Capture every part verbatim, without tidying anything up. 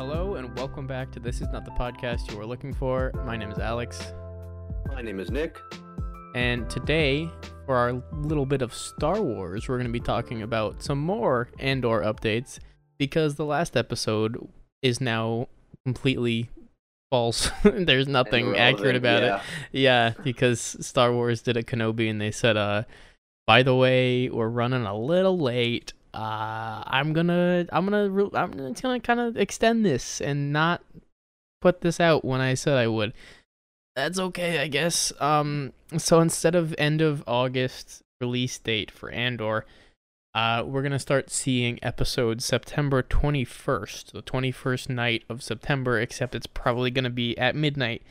Hello and welcome back to This Is Not the Podcast You Were Looking For. My name is Alex. My name is Nick. And today, for our little bit of Star Wars, we're going to be talking about some more Andor updates, because the last episode is now completely false. There's nothing accurate about yeah. it. Yeah, because Star Wars did a Kenobi and they said, uh, by the way, we're running a little late. Uh, I'm gonna, I'm gonna, I'm just gonna kind of extend this and not put this out when I said I would. That's okay, I guess. Um, so instead of end of August release date for Andor, uh, we're gonna start seeing episodes September twenty-first, the twenty-first night of September. Except it's probably gonna be at midnight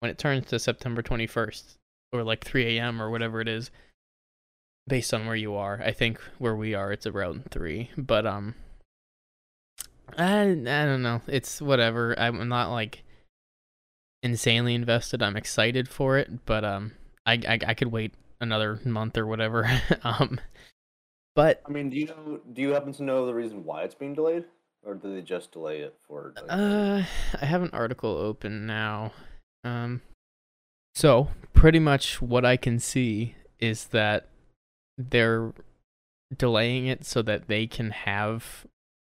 when it turns to September twenty-first, or like three a.m. or whatever it is. Based on where you are. I think where we are, it's around three. But, um... I, I don't know. It's whatever. I'm not, like, insanely invested. I'm excited for it. But, um... I, I, I could wait another month or whatever. um... But... I mean, do you know... Do you happen to know the reason why it's being delayed? Or do they just delay it for... Like, uh... I have an article open now. Um... So, pretty much what I can see is that they're delaying it so that they can have,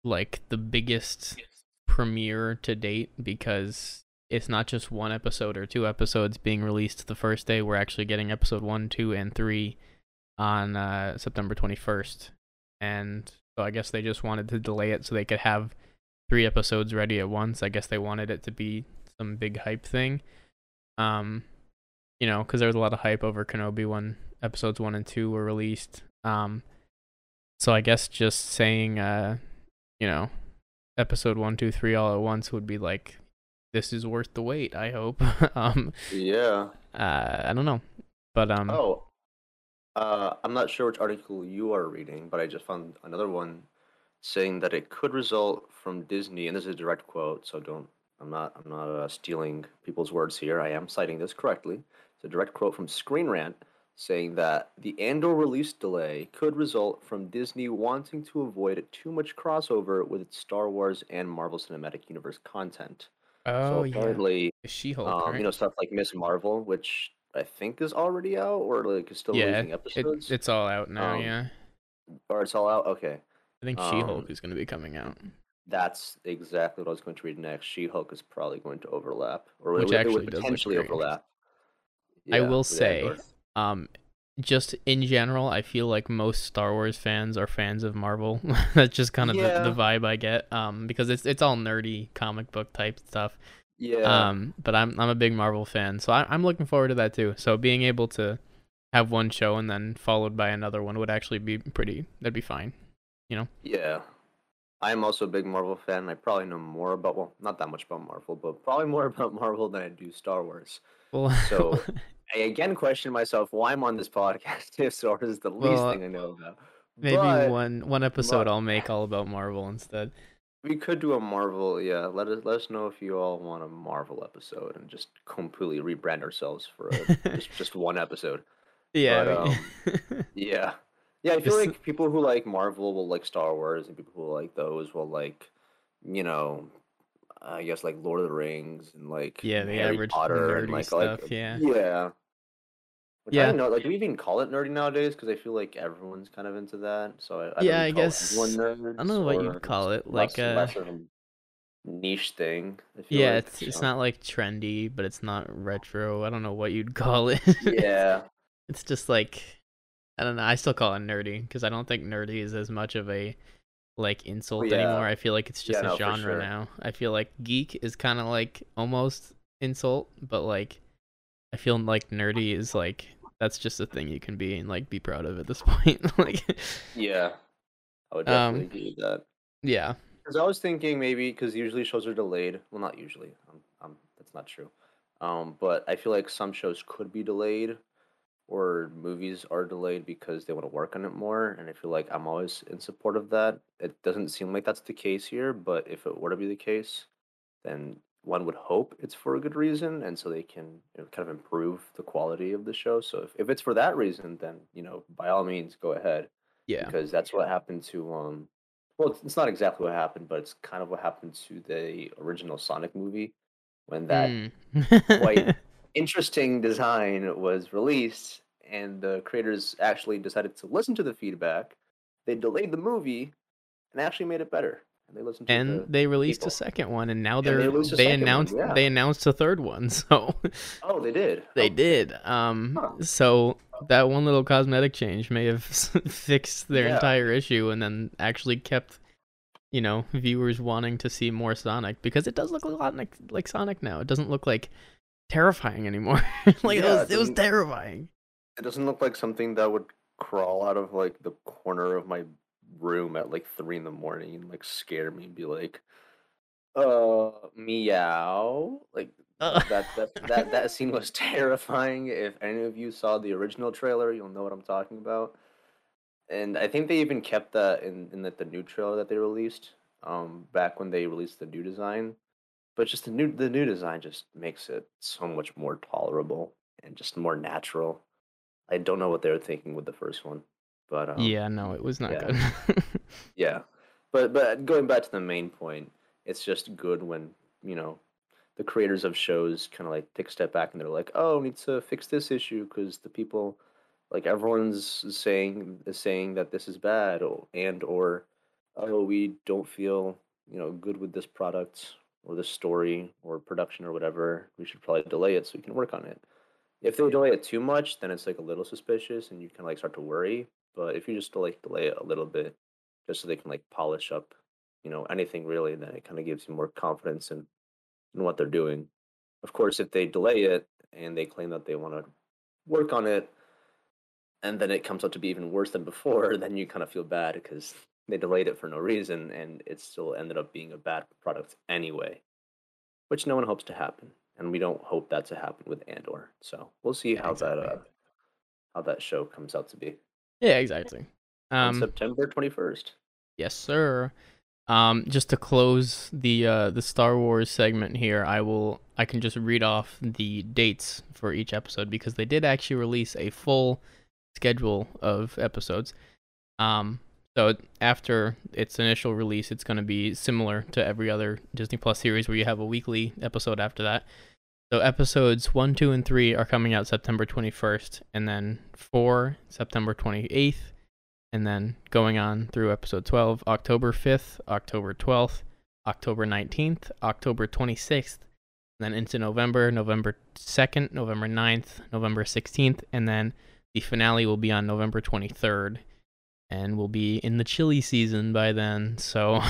like, the biggest yes. premiere to date, because it's not just one episode or two episodes being released the first day. We're actually getting episode one, two, and three on uh, September twenty-first. And so I guess they just wanted to delay it so they could have three episodes ready at once. I guess they wanted it to be some big hype thing. Um, you know, because there was a lot of hype over Kenobi when episodes one and two were released. Um, so I guess just saying, uh, you know, episode one, two, three all at once would be like, this is worth the wait, I hope. um, yeah. Uh, I don't know. But, um. Oh, uh, I'm not sure which article you are reading, but I just found another one saying that it could result from Disney, and this is a direct quote, so don't, I'm not, I'm not uh, stealing people's words here. I am citing this correctly. It's a direct quote from Screen Rant, saying that the Andor release delay could result from Disney wanting to avoid too much crossover with its Star Wars and Marvel Cinematic Universe content. Oh, so apparently, yeah. She-Hulk, um, right? You know, stuff like Miz Marvel, which I think is already out, or like is still yeah, losing episodes. It, it's all out now, um, yeah. Or it's all out? Okay. I think um, She-Hulk is going to be coming out. That's exactly what I was going to read next. She-Hulk is probably going to overlap. Or which it, actually it would potentially does look great. Overlap. Yeah, I will say... Andor. Um, just in general, I feel like most Star Wars fans are fans of Marvel. That's just kind of yeah. the, the vibe I get. Um, because it's it's all nerdy comic book type stuff. Yeah. Um, but I'm I'm a big Marvel fan, so I, I'm looking forward to that too. So being able to have one show and then followed by another one would actually be pretty. That'd be fine, you know. Yeah, I'm also a big Marvel fan. I probably know more about well, not that much about Marvel, but probably more about Marvel than I do Star Wars. Well, so. I again question myself why I'm on this podcast if Star Wars is the least well, thing I know about. Maybe but one one episode I'll make all about Marvel instead. We could do a Marvel, yeah. Let us let us know if you all want a Marvel episode and just completely rebrand ourselves for a, just just one episode. Yeah, but, um, yeah, yeah. I feel just... like people who like Marvel will like Star Wars, and people who like those will like, you know. I guess like Lord of the Rings and like yeah, the Harry average Potter and like stuff, like yeah, yeah. Which yeah. I don't know. Like, do we even call it nerdy nowadays? Because I feel like everyone's kind of into that. So I, I yeah, I guess nerd, I don't know what you'd call it. Like less, a less niche thing. I feel yeah, like, it's so. It's not like trendy, but it's not retro. I don't know what you'd call it. Yeah, it's just like I don't know. I still call it nerdy because I don't think nerdy is as much of a like insult yeah. anymore. I feel like it's just yeah, a no, genre sure. now. I feel like geek is kind of like almost insult, but like I feel like nerdy is like that's just a thing you can be and like be proud of at this point. Like yeah, I would definitely um, agree with that. Yeah, because I was thinking maybe because usually shows are delayed. Well, not usually. Um, um, that's not true. Um, but I feel like some shows could be delayed. Or movies are delayed because they want to work on it more, and I feel like I'm always in support of that. It doesn't seem like that's the case here, but if it were to be the case, then one would hope it's for a good reason, and so they can you know, kind of improve the quality of the show. So if, if it's for that reason, then, you know, by all means, go ahead. Yeah. Because that's what happened to, um, Well, it's not exactly what happened, but it's kind of what happened to the original Sonic movie when that mm. quite interesting design was released, and the creators actually decided to listen to the feedback. They delayed the movie and actually made it better. And they listened to and the they released people. a second one, and now they're and they, they announced one, yeah. they announced a third one. So oh, they did. They oh. did. Um, huh. so. That one little cosmetic change may have fixed their yeah. entire issue, and then actually kept, you know, viewers wanting to see more Sonic, because it does look a lot like, like Sonic now. It doesn't look like terrifying anymore. like yeah, it, was, it, it was terrifying. It doesn't look like something that would crawl out of like the corner of my room at like three in the morning and like scare me and be like, "Uh, meow," like. Uh, that, that that that scene was terrifying. If any of you saw the original trailer, you'll know what I'm talking about. And I think they even kept that in, in the, the new trailer that they released um, back when they released the new design. But just the new the new design just makes it so much more tolerable and just more natural. I don't know what they were thinking with the first one, but um, yeah, no, it was not yeah. good. yeah, but but going back to the main point, it's just good when you know. The creators of shows kind of like take a step back and they're like, "Oh, we need to fix this issue because the people, like everyone's saying, is saying that this is bad, or, and or, oh, we don't feel you know good with this product or this story or production or whatever. We should probably delay it so we can work on it." If they delay it too much, then it's like a little suspicious and you can like start to worry. But if you just like delay it a little bit, just so they can like polish up, you know, anything really, then it kind of gives you more confidence and. And what they're doing. Of course, if they delay it and they claim that they want to work on it, and then it comes out to be even worse than before, then you kind of feel bad because they delayed it for no reason and it still ended up being a bad product anyway, which no one hopes to happen, and we don't hope that to happen with Andor. So we'll see how exactly. that uh, how that show comes out to be. Yeah, exactly. Um, September twenty-first. Yes, sir. Um, just to close the uh, the Star Wars segment here, I will I can just read off the dates for each episode because they did actually release a full schedule of episodes. Um, so after its initial release, it's going to be similar to every other Disney Plus series where you have a weekly episode after that. So episodes one, two, and three are coming out September twenty-first, and then four September twenty-eighth. And then going on through episode twelve, October fifth, October twelfth, October nineteenth, October twenty-sixth, and then into November, November second, November ninth, November sixteenth, and then the finale will be on November twenty-third, and we'll be in the chilly season by then, so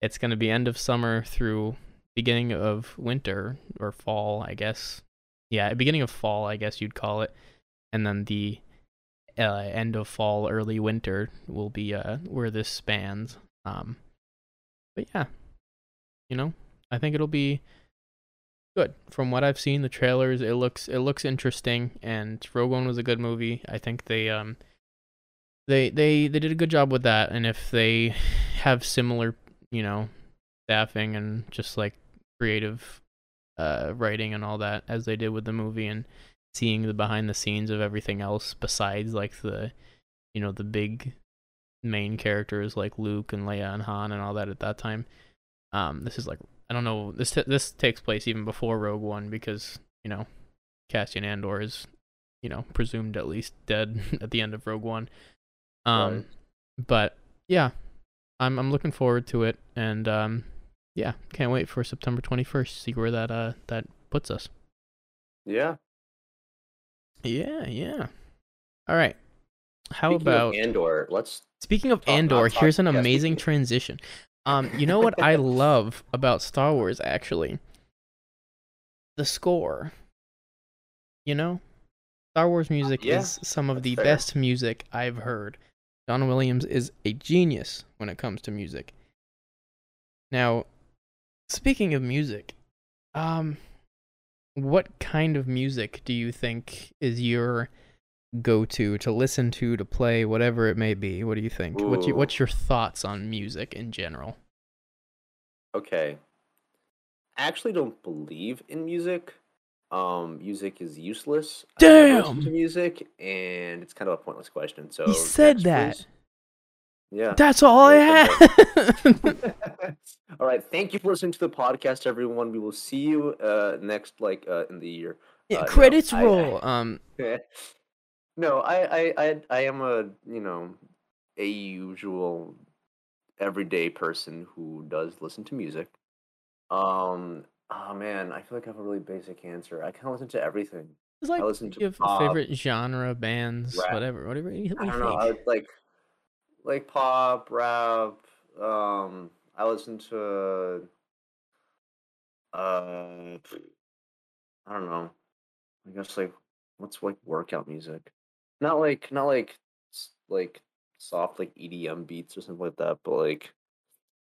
it's going to be end of summer through beginning of winter, or fall, I guess. Yeah, beginning of fall, I guess you'd call it, and then the Uh, end of fall, early winter will be uh, where this spans. Um, but yeah, you know, I think it'll be good. From what I've seen, the trailers, it looks it looks interesting. And Rogue One was a good movie. I think they um they they they did a good job with that. And if they have similar, you know, staffing and just like creative uh, writing and all that as they did with the movie and. Seeing the behind the scenes of everything else besides like the you know the big main characters like Luke and Leia and Han and all that at that time. Um this is like I don't know this t- this takes place even before Rogue One because you know Cassian Andor is you know presumed at least dead at the end of Rogue One. Um right. But yeah, I'm I'm looking forward to it, and um yeah, can't wait for September twenty-first to see where that uh that puts us. Yeah. Yeah, yeah. All right. How speaking about of Andor? Let's Speaking of talk, Andor, talk, here's an yes, amazing transition. Um, you know what I love about Star Wars actually? The score. You know? Star Wars music yeah, is some of the fair. best music I've heard. John Williams is a genius when it comes to music. Now, speaking of music, um what kind of music do you think is your go-to to listen to, to play, whatever it may be? What do you think? Ooh. What's your, what's your thoughts on music in general? Okay. I actually don't believe in music. Um, music is useless. Damn! I listen to music, and it's kind of a pointless question. So you said that. Please. Yeah. That's all I had. All right. Thank you for listening to the podcast, everyone. We will see you uh, next, like, uh, in the year. Yeah, uh, credits no, roll. I, I, um. No, I, I, I, I am a, you know, a usual everyday person who does listen to music. Um. Oh, man, I feel like I have a really basic answer. I kind of listen to everything. It's like, I listen to your pop, favorite genre, bands, rap, whatever, whatever. You, what I don't you know. I like, like pop, rap. Um, I listen to. Uh, I don't know. I guess like what's like workout music, not like not like like soft like E D M beats or something like that, but like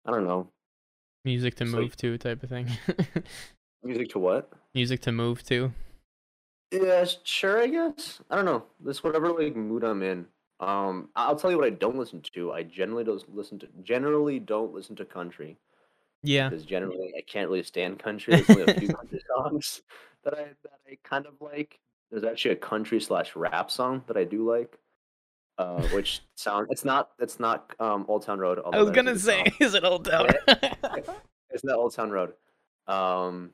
I don't know. Music to move like, to type of thing. Music to what? Music to move to. Yeah, sure, I guess. I don't know. This whatever like mood I'm in. Um, I'll tell you what I don't listen to. I generally don't listen to generally don't listen to country. Yeah. Because generally I can't really stand country. There's only a few country songs that I that I kind of like. There's actually a country slash rap song that I do like. Uh, which sound it's not it's not um Old Town Road. I was gonna say, song. Is it Old Town? It's not Old Town Road. Um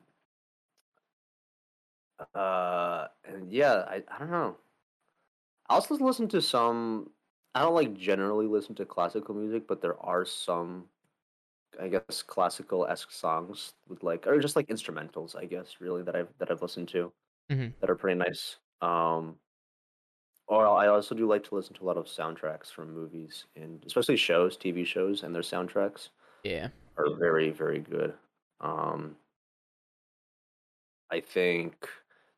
uh and yeah, I, I don't know. I also listen to some I don't like generally listen to classical music, but there are some I guess classical-esque songs with like or just like instrumentals, I guess, really that I've that I've listened to mm-hmm. that are pretty nice. Um Or I also do like to listen to a lot of soundtracks from movies and especially shows, T V shows, and their soundtracks. Yeah, are very very good. Um, I think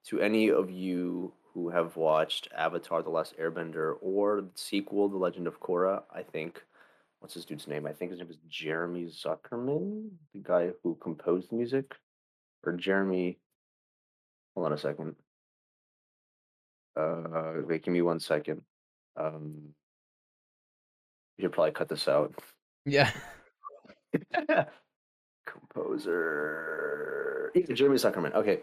to any of you who have watched Avatar: The Last Airbender or the sequel, The Legend of Korra, I think what's this dude's name? I think his name is Jeremy Zuckerman, the guy who composed the music, or Jeremy. Hold on a second. Uh, wait, give me one second. Um, you should probably cut this out. Yeah. Composer. Yeah, Jeremy Zuckerman. Okay.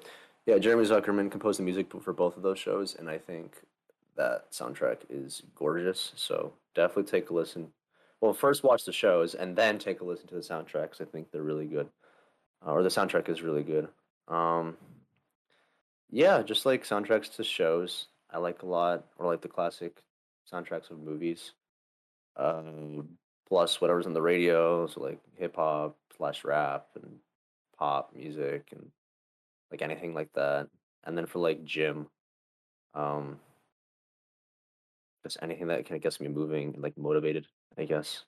Yeah, Jeremy Zuckerman composed the music for both of those shows, and I think that soundtrack is gorgeous. So definitely take a listen. Well, first watch the shows, and then take a listen to the soundtracks. I think they're really good. Uh, or the soundtrack is really good. Um, yeah, just like soundtracks to shows. I like a lot, or like the classic soundtracks of movies, um, plus whatever's on the radio, so like hip hop slash rap and pop music and like anything like that. And then for like gym, um, just anything that kind of gets me moving and like motivated, I guess.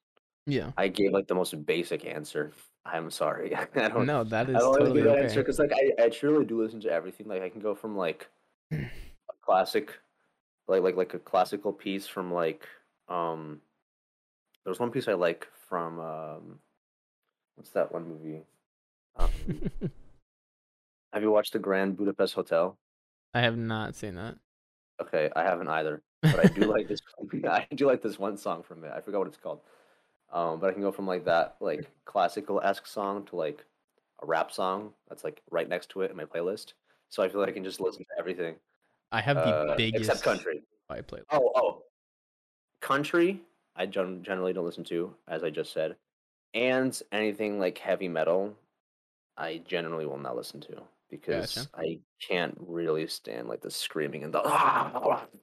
Yeah. I gave like the most basic answer. I'm sorry. I don't know. That is I don't totally okay. answer because like I, I truly do listen to everything. Like I can go from like. Classic, like like like a classical piece from like um. There's one piece I like from um, what's that one movie? Um, have you watched The Grand Budapest Hotel? I have not seen that. Okay, I haven't either. But I do like this. I do like this one song from it. I forgot what it's called. Um, but I can go from like that like classical-esque song to like a rap song that's like right next to it in my playlist. So I feel like I can just listen to everything. I have the uh, biggest except country. I play. Oh, oh, country. I generally don't listen to, as I just said, and anything like heavy metal, I generally will not listen to because gotcha. I can't really stand like the screaming and the.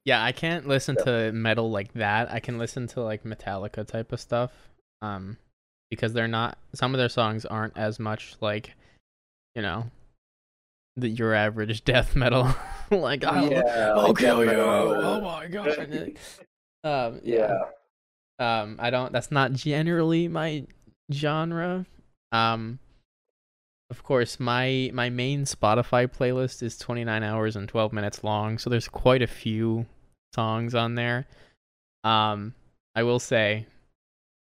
Yeah, I can't listen yeah. to metal like that. I can listen to like Metallica type of stuff, um, because they're not. Some of their songs aren't as much like, you know. The, your average death metal, like I'll, yeah, I'll like kill you. Metal. Oh my god. um, yeah. Um, I don't. That's not generally my genre. Um, of course, my my main Spotify playlist is twenty-nine hours and twelve minutes long, so there's quite a few songs on there. Um, I will say,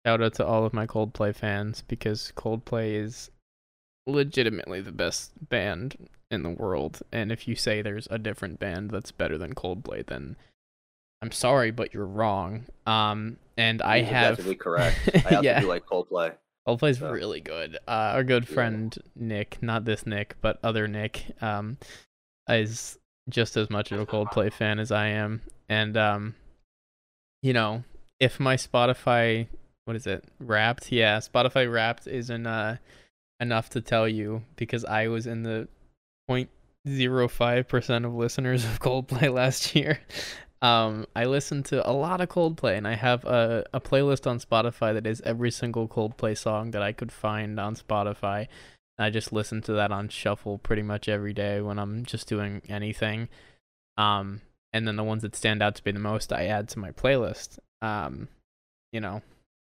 shout out to all of my Coldplay fans because Coldplay is legitimately the best band in the world, and if you say there's a different band that's better than Coldplay, then I'm sorry, but you're wrong. Um, and I You're have definitely correct. I yeah. do like Coldplay. Coldplay's so. really good. Uh, our good friend yeah. Nick, not this Nick, but other Nick, um, is just as much of a Coldplay fan as I am, and um, you know, if my Spotify what is it? Wrapped. Yeah, Spotify Wrapped isn't uh, enough to tell you, because I was in the zero point zero five percent of listeners of Coldplay last year. Um, I listened to a lot of Coldplay, and I have a, a playlist on Spotify that is every single Coldplay song that I could find on Spotify. I just listen to that on shuffle pretty much every day when I'm just doing anything. Um, and then the ones that stand out to be the most, I add to my playlist. Um, you know,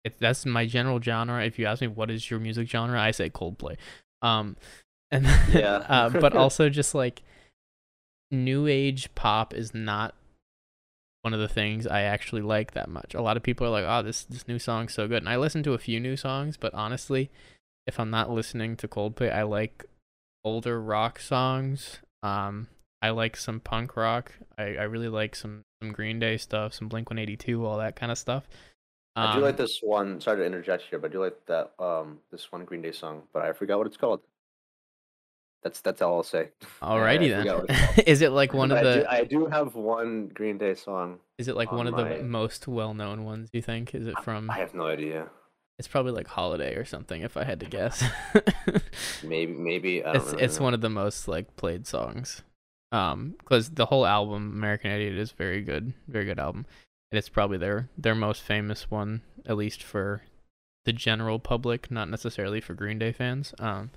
if that's my general genre. If you ask me, what is your music genre? I say Coldplay. Um, and yeah. uh, but also just like new age pop is not one of the things I actually like that much. A lot of people are like, oh, this, this new song's so good. And I listen to a few new songs, but honestly, if I'm not listening to Coldplay, I like older rock songs. Um, I like some punk rock. I, I really like some, some Green Day stuff, some Blink one eighty-two, all that kind of stuff. Um, I do like this one. Sorry to interject here, but I do like that um this one Green Day song, but I forgot what it's called. That's that's all I'll say. Alrighty then. Is it like one but of the? I do, I do have one Green Day song. Is it like on one of my... the most well-known ones? You think? Is it from? I have no idea. It's probably like Holiday or something, if I had to guess. maybe, maybe. I don't it's really it's know. One of the most like played songs, um, because the whole album American Idiot is very good, very good album, and it's probably their their most famous one, at least for the general public, not necessarily for Green Day fans. Um,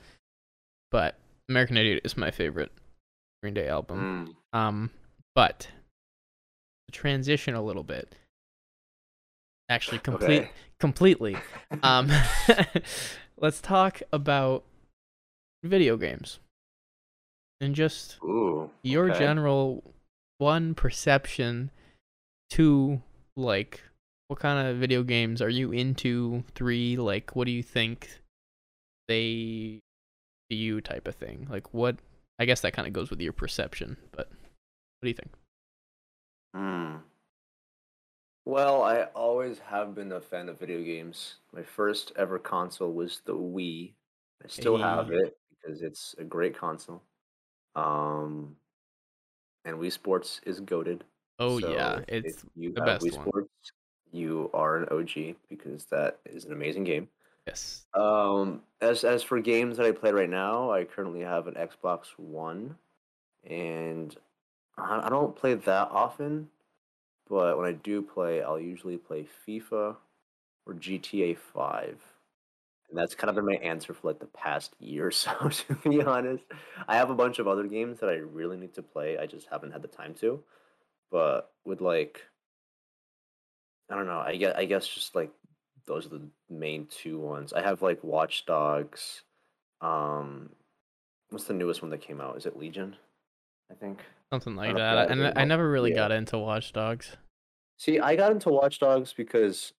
but American Idiot is my favorite Green Day album. Mm. Um, but transition a little bit. Actually, complete, okay. completely. Um, let's talk about video games and just Ooh, your okay. general one perception to like what kind of video games are you into? Three, like what do you think they do you type of thing? Like what? I guess that kind of goes with your perception, but what do you think? Hmm. Well, I always have been a fan of video games. My first ever console was the Wii. I still hey. have it because it's a great console. Um, and Wii Sports is goated. Oh, so yeah. It's you the best Wii one. Sports, you are an O G because that is an amazing game. Yes. Um, as, as for games that I play right now, I currently have an Xbox One. And I, I don't play that often. But when I do play, I'll usually play FIFA or G T A five. And that's kind of been my answer for like the past year or so, to be honest. I have a bunch of other games that I really need to play. I just haven't had the time to. But with like, I don't know, I guess, I guess just like those are the main two ones. I have like Watch Dogs. Um, what's the newest one that came out? Is it Legion? I think. Something like that. And I never really yeah. got into Watch Dogs. See, I got into Watch Dogs because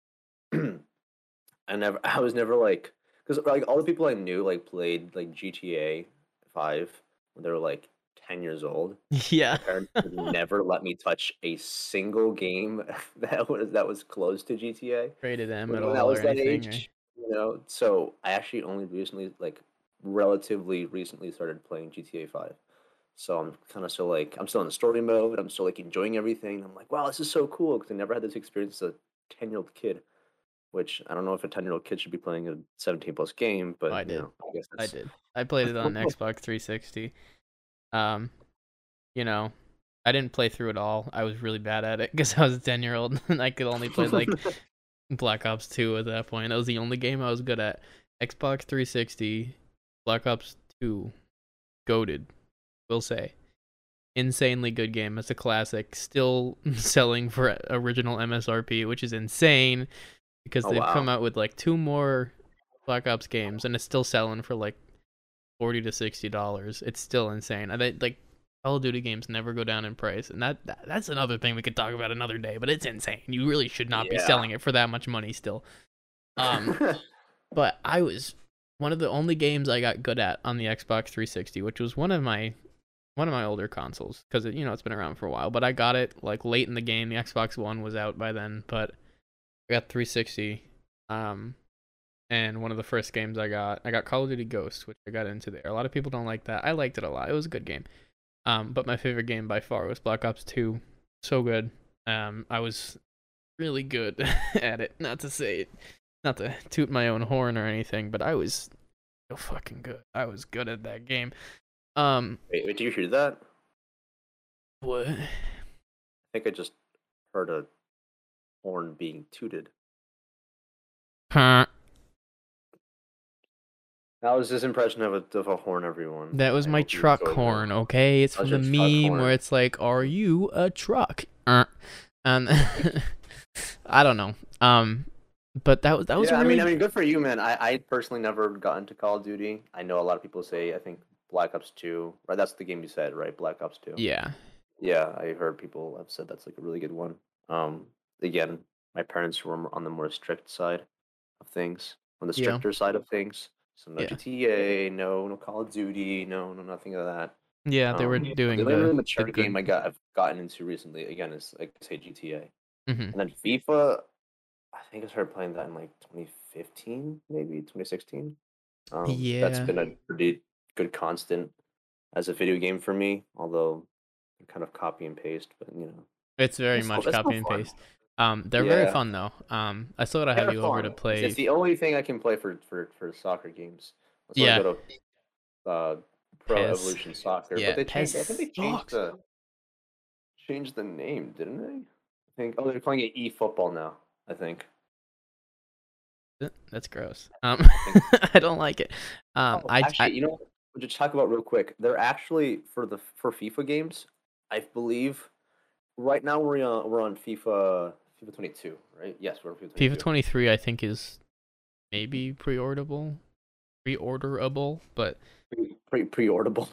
I never, I was never like, because like all the people I knew like played like G T A five when they were like ten years old. Yeah. My parents would never let me touch a single game that was that was close to G T A. Rated M at all. That was that age, right? You know. So I actually only recently, like, relatively recently started playing G T A five. So I'm kind of still like, I'm still in the story mode. I'm still like enjoying everything. I'm like, wow, this is so cool because I never had this experience as a ten-year-old kid, which I don't know if a ten-year-old kid should be playing a seventeen-plus game, but oh, I did. You know, I, guess I did. I played it on Xbox three sixty. Um, you know, I didn't play through it all. I was really bad at it because I was a ten-year-old and I could only play like Black Ops two at that point. That was the only game I was good at. Xbox three sixty, Black Ops two, goated. Will say, insanely good game. It's a classic, still selling for original M S R P, which is insane because oh, they've wow. come out with like two more Black Ops games and it's still selling for like forty to sixty dollars. It's still insane. I think like Call of Duty games never go down in price, and that, that that's another thing we could talk about another day, but it's insane. You really should not yeah. be selling it for that much money still. Um but I was one of the only games I got good at on the Xbox three sixty, which was one of my one of my older consoles, because, you know, it's been around for a while, but I got it like late in the game. The Xbox One was out by then, but I got three sixty, um, and one of the first games I got, I got Call of Duty Ghosts, which I got into there. A lot of people don't like that. I liked it a lot. It was a good game, um, but my favorite game by far was Black Ops two. So good. Um, I was really good at it, not to say it not to toot my own horn or anything, but I was so fucking good. I was good at that game. Um, wait, wait, did you hear that? What? I think I just heard a horn being tooted. Huh. That was his impression of a, of a horn, everyone. That was I my truck horn, that. Okay? It's from the meme where it's like, are you a truck? Uh, and I don't know. Um, but that was that was. Yeah, really... I mean, I mean, good for you, man. I, I personally never got into Call of Duty. I know a lot of people say, I think Black Ops two, right? That's the game you said, right? Black Ops two. Yeah. Yeah, I heard people have said that's like a really good one. Um, again, my parents were on the more strict side of things, on the stricter yeah. side of things. So no yeah. G T A, no, no Call of Duty, no, no, nothing of that. Yeah, they were um, doing the, the really mature the game I got, I've gotten into recently. Again, is like say G T A, mm-hmm. and then FIFA. I think I started playing that in like twenty fifteen, maybe twenty sixteen. Um, yeah, that's been a pretty good constant as a video game for me. Although kind of copy and paste, but you know, it's very it's much still, copy and fun. paste. Um, they're yeah. very fun though. Um, I still gotta have they're you fun. over to play. It's the only thing I can play for for, for soccer games. Let's yeah. Go to, uh, Pro Piss. Evolution Soccer, yeah. but they changed. Piss. I think they changed the changed the name, didn't they? I think. Oh, they're calling it eFootball now. I think. That's gross. Um, I, I don't like it. Um, oh, actually, I, I you know, what to talk about real quick. They're actually for the for FIFA games. I believe right now we're on we're on FIFA. FIFA twenty-two, right? Yes, we're on FIFA twenty-two. FIFA twenty-three, I think, is maybe pre-orderable, pre-orderable, but pre pre-orderable,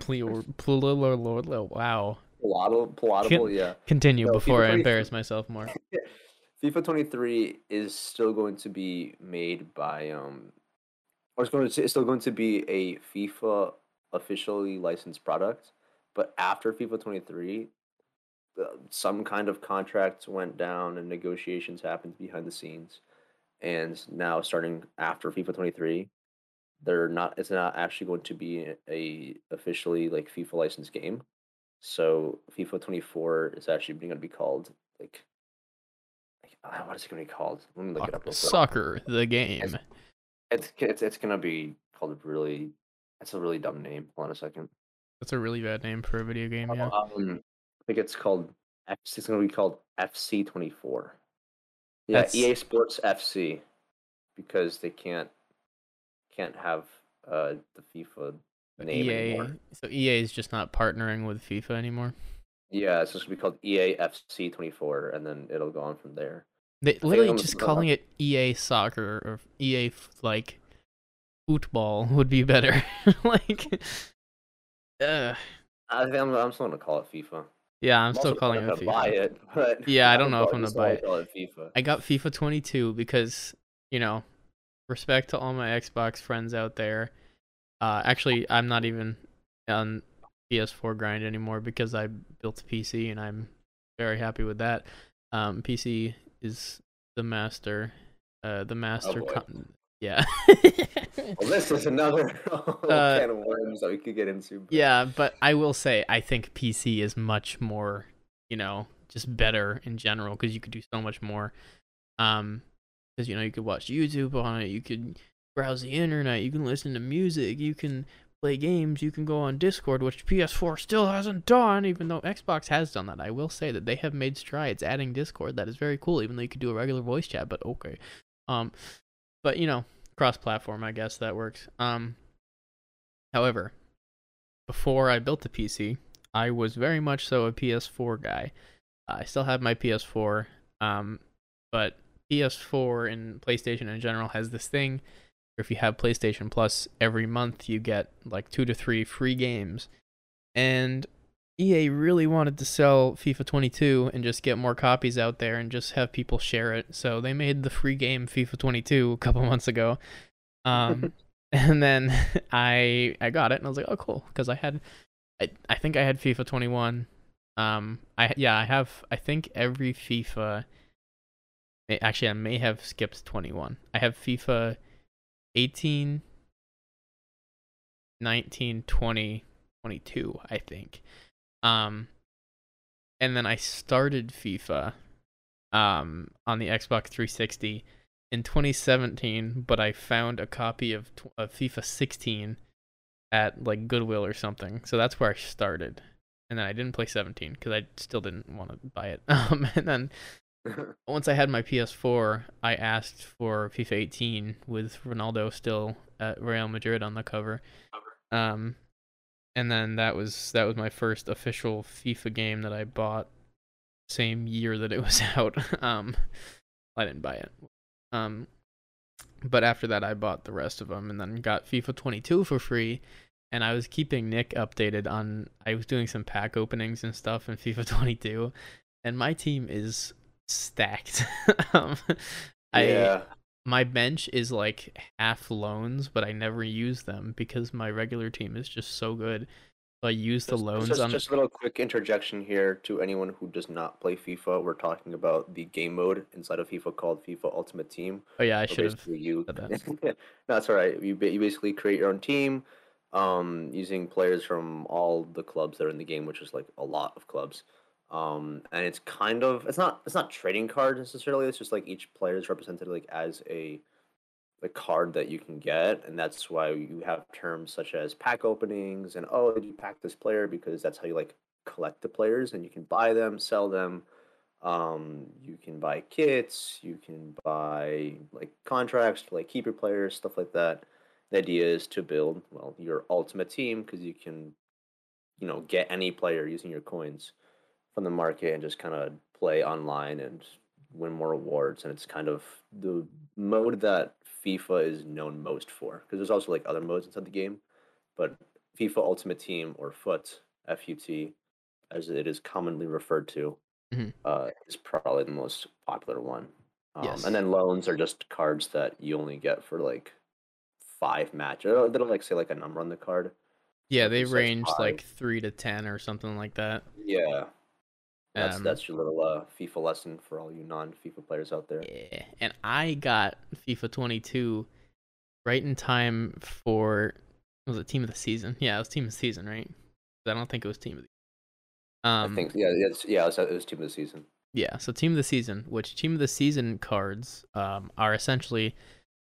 pre-orderable. Wow. Palatable, yeah. Continue no, before I embarrass myself more. FIFA twenty-three is still going to be made by um, or it's going to it's still going to be a FIFA officially licensed product, but after FIFA twenty-three. Some kind of contracts went down and negotiations happened behind the scenes, and now starting after FIFA twenty-three, they're not. It's not actually going to be a, a officially like FIFA licensed game. So FIFA twenty-four is actually going to be called like, like what is it going to be called? Let me look it up. Real quick. Soccer the game. It's it's it's, it's going to be called a really. That's a really dumb name. Hold on a second. That's a really bad name for a video game. Yeah. Um, I think it's called. It's going to be called F C twenty-four. Yeah, that's... E A Sports F C, because they can't can't have uh, the FIFA name E A, anymore. So E A is just not partnering with FIFA anymore. Yeah, it's just going to be called E A F C twenty-four, and then it'll go on from there. They literally just calling it E A Soccer or E A like football would be better. like, uh. I think I'm, I'm still going to call it FIFA. Yeah, I'm, I'm still calling it FIFA. Buy it, but yeah, I don't know if I'm gonna buy it. FIFA. I got FIFA twenty-two because, you know, respect to all my Xbox friends out there. Uh, actually, I'm not even on P S four grind anymore because I built a P C and I'm very happy with that. Um, P C is the master, uh, the master. Oh con- yeah. Well, this is another uh, can of worms that we could get into. But... Yeah, but I will say I think P C is much more, you know, just better in general because you could do so much more. Um, because you know you could watch YouTube on it, you could browse the internet, you can listen to music, you can play games, you can go on Discord, which P S four still hasn't done, even though Xbox has done that. I will say that they have made strides adding Discord. That is very cool, even though you could do a regular voice chat. But okay, um, but you know. Cross-platform, I guess that works. Um, however, before I built the P C, I was very much so a P S four guy. Uh, I still have my P S four, um, but P S four and PlayStation in general has this thing where if you have PlayStation Plus, every month you get like two to three free games. And E A really wanted to sell FIFA twenty-two and just get more copies out there and just have people share it. So they made the free game FIFA twenty-two a couple months ago. Um, and then I I got it and I was like, oh, cool. Because I had, I, I think I had FIFA twenty-one. Um, I Yeah, I have, I think every FIFA, actually I may have skipped twenty-one. I have FIFA eighteen, nineteen, twenty, twenty-two, I think. Um, and then I started FIFA um, on the Xbox three sixty in twenty seventeen, but I found a copy of, of FIFA sixteen at like Goodwill or something. So that's where I started. And then I didn't play seventeen because I still didn't want to buy it. Um, and then once I had my P S four, I asked for FIFA eighteen with Ronaldo still at Real Madrid on the cover. Um, and then that was that was my first official FIFA game that I bought. Same year that it was out. um, I didn't buy it. Um, but after that, I bought the rest of them, and then got FIFA twenty-two for free. And I was keeping Nick updated on. I was doing some pack openings and stuff in FIFA twenty-two, and my team is stacked. um, yeah. I my bench is like half loans, but I never use them because my regular team is just so good. So I use the just, loans. Just, on... just a little quick interjection here to anyone who does not play FIFA. We're talking about the game mode inside of FIFA called FIFA Ultimate Team. Oh yeah, I so should have. You... no, that's all right. You you basically create your own team. Um, using players from all the clubs that are in the game, which is like a lot of clubs, um, and it's kind of it's not it's not trading cards necessarily. It's just like each player is represented like as a the card that you can get, and that's why you have terms such as pack openings and oh, did you pack this player because that's how you like collect the players and you can buy them, sell them. Um, you can buy kits, you can buy like contracts to like keep your players, stuff like that. The idea is to build, well, your ultimate team because you can, you know, get any player using your coins from the market and just kind of play online and win more awards. And it's kind of the mode that FIFA is known most for because there's also like other modes inside the game. But FIFA Ultimate Team or FUT, F U T, as it is commonly referred to, mm-hmm. uh, is probably the most popular one. Um, yes. And then loans are just cards that you only get for like, five match. They don't like say like a number on the card. Yeah, they range five. Like three to ten or something like that. Yeah, that's um, that's your little uh, FIFA lesson for all you non-FIFA players out there. Yeah, and I got FIFA twenty-two right in time for was it Team of the Season? Yeah, it was Team of the Season, right? I don't think it was Team of the. Um, I think yeah, it's, yeah, it was, it was Team of the Season. Yeah, so Team of the Season, which Team of the Season cards um are essentially.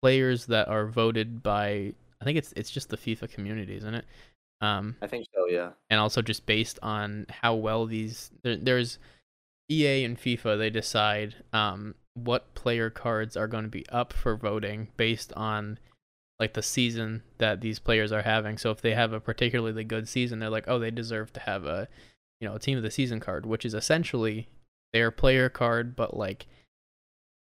Players that are voted by, I think it's it's just the FIFA community, isn't it? Um, I think so, yeah. And also just based on how well these, there, there's E A and FIFA, they decide um, what player cards are going to be up for voting based on like the season that these players are having. So if they have a particularly good season, they're like, oh, they deserve to have a, you know, a Team of the Season card, which is essentially their player card, but like,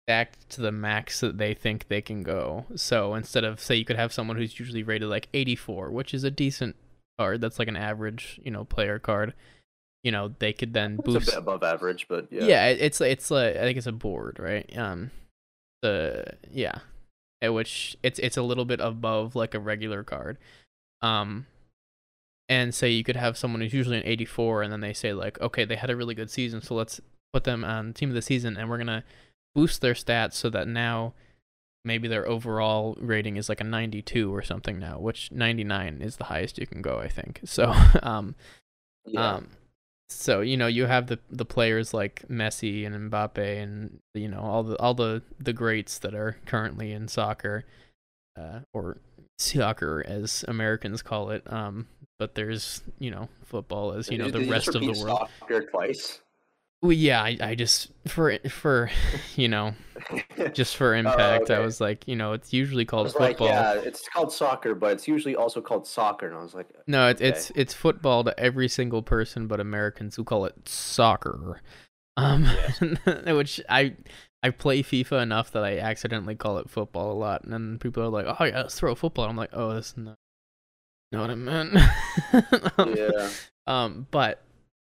back to the max that they think they can go. So instead of say you could have someone who's usually rated like eighty-four, which is a decent card, that's like an average, you know, player card. You know, they could then it's boost a bit above average, but yeah, yeah, it's it's like I think it's a board, right? Um, the yeah, at which it's it's a little bit above like a regular card. Um, and say you could have someone who's usually an eighty-four, and then they say like, okay, they had a really good season, so let's put them on Team of the Season, and we're gonna. Boost their stats so that now maybe their overall rating is like a ninety-two or something now, which ninety-nine is the highest you can go, I think. So, um, yeah. um, so you know, you have the the players like Messi and Mbappe and you know all the all the, the greats that are currently in soccer, uh, or soccer as Americans call it. Um, but there's you know football as you know the rest of the world. Soccer twice. Well, yeah, I, I just for for you know, just for impact, oh, okay. I was like, you know, it's usually called football. Like, yeah, it's called soccer, but it's usually also called soccer. And I was like, no, it's okay. it's it's football to every single person, but Americans who call it soccer, um, yeah. Which I I play FIFA enough that I accidentally call it football a lot, and then people are like, oh yeah, let's throw a football. I'm like, oh, that's not not what I meant. um, yeah. Um, but.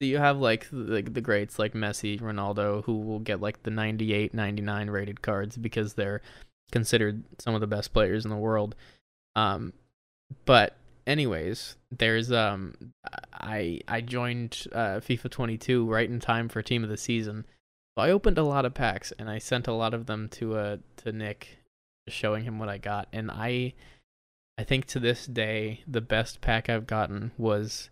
You have like the, the greats like Messi, Ronaldo, who will get like the ninety-eight, ninety-nine rated cards because they're considered some of the best players in the world. Um, but anyways, there's um, I I joined uh, FIFA twenty-two right in time for Team of the Season. So I opened a lot of packs and I sent a lot of them to uh to Nick, showing him what I got. And I I think to this day the best pack I've gotten was.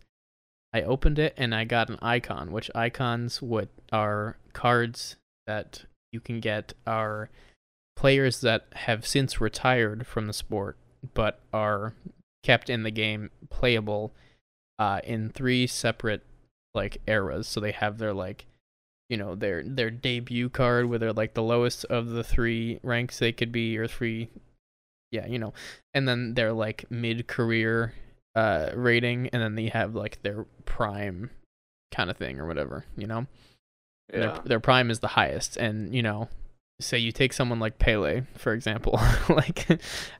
I opened it and I got an icon, which icons what are cards that you can get are players that have since retired from the sport but are kept in the game playable uh, in three separate like eras. So they have their like, you know, their their debut card where they're like the lowest of the three ranks they could be, or three, yeah, you know, and then their like mid-career uh, rating, and then they have like their prime kind of thing or whatever, you know. Yeah. Their, their prime is the highest, and you know, say you take someone like Pele, for example, like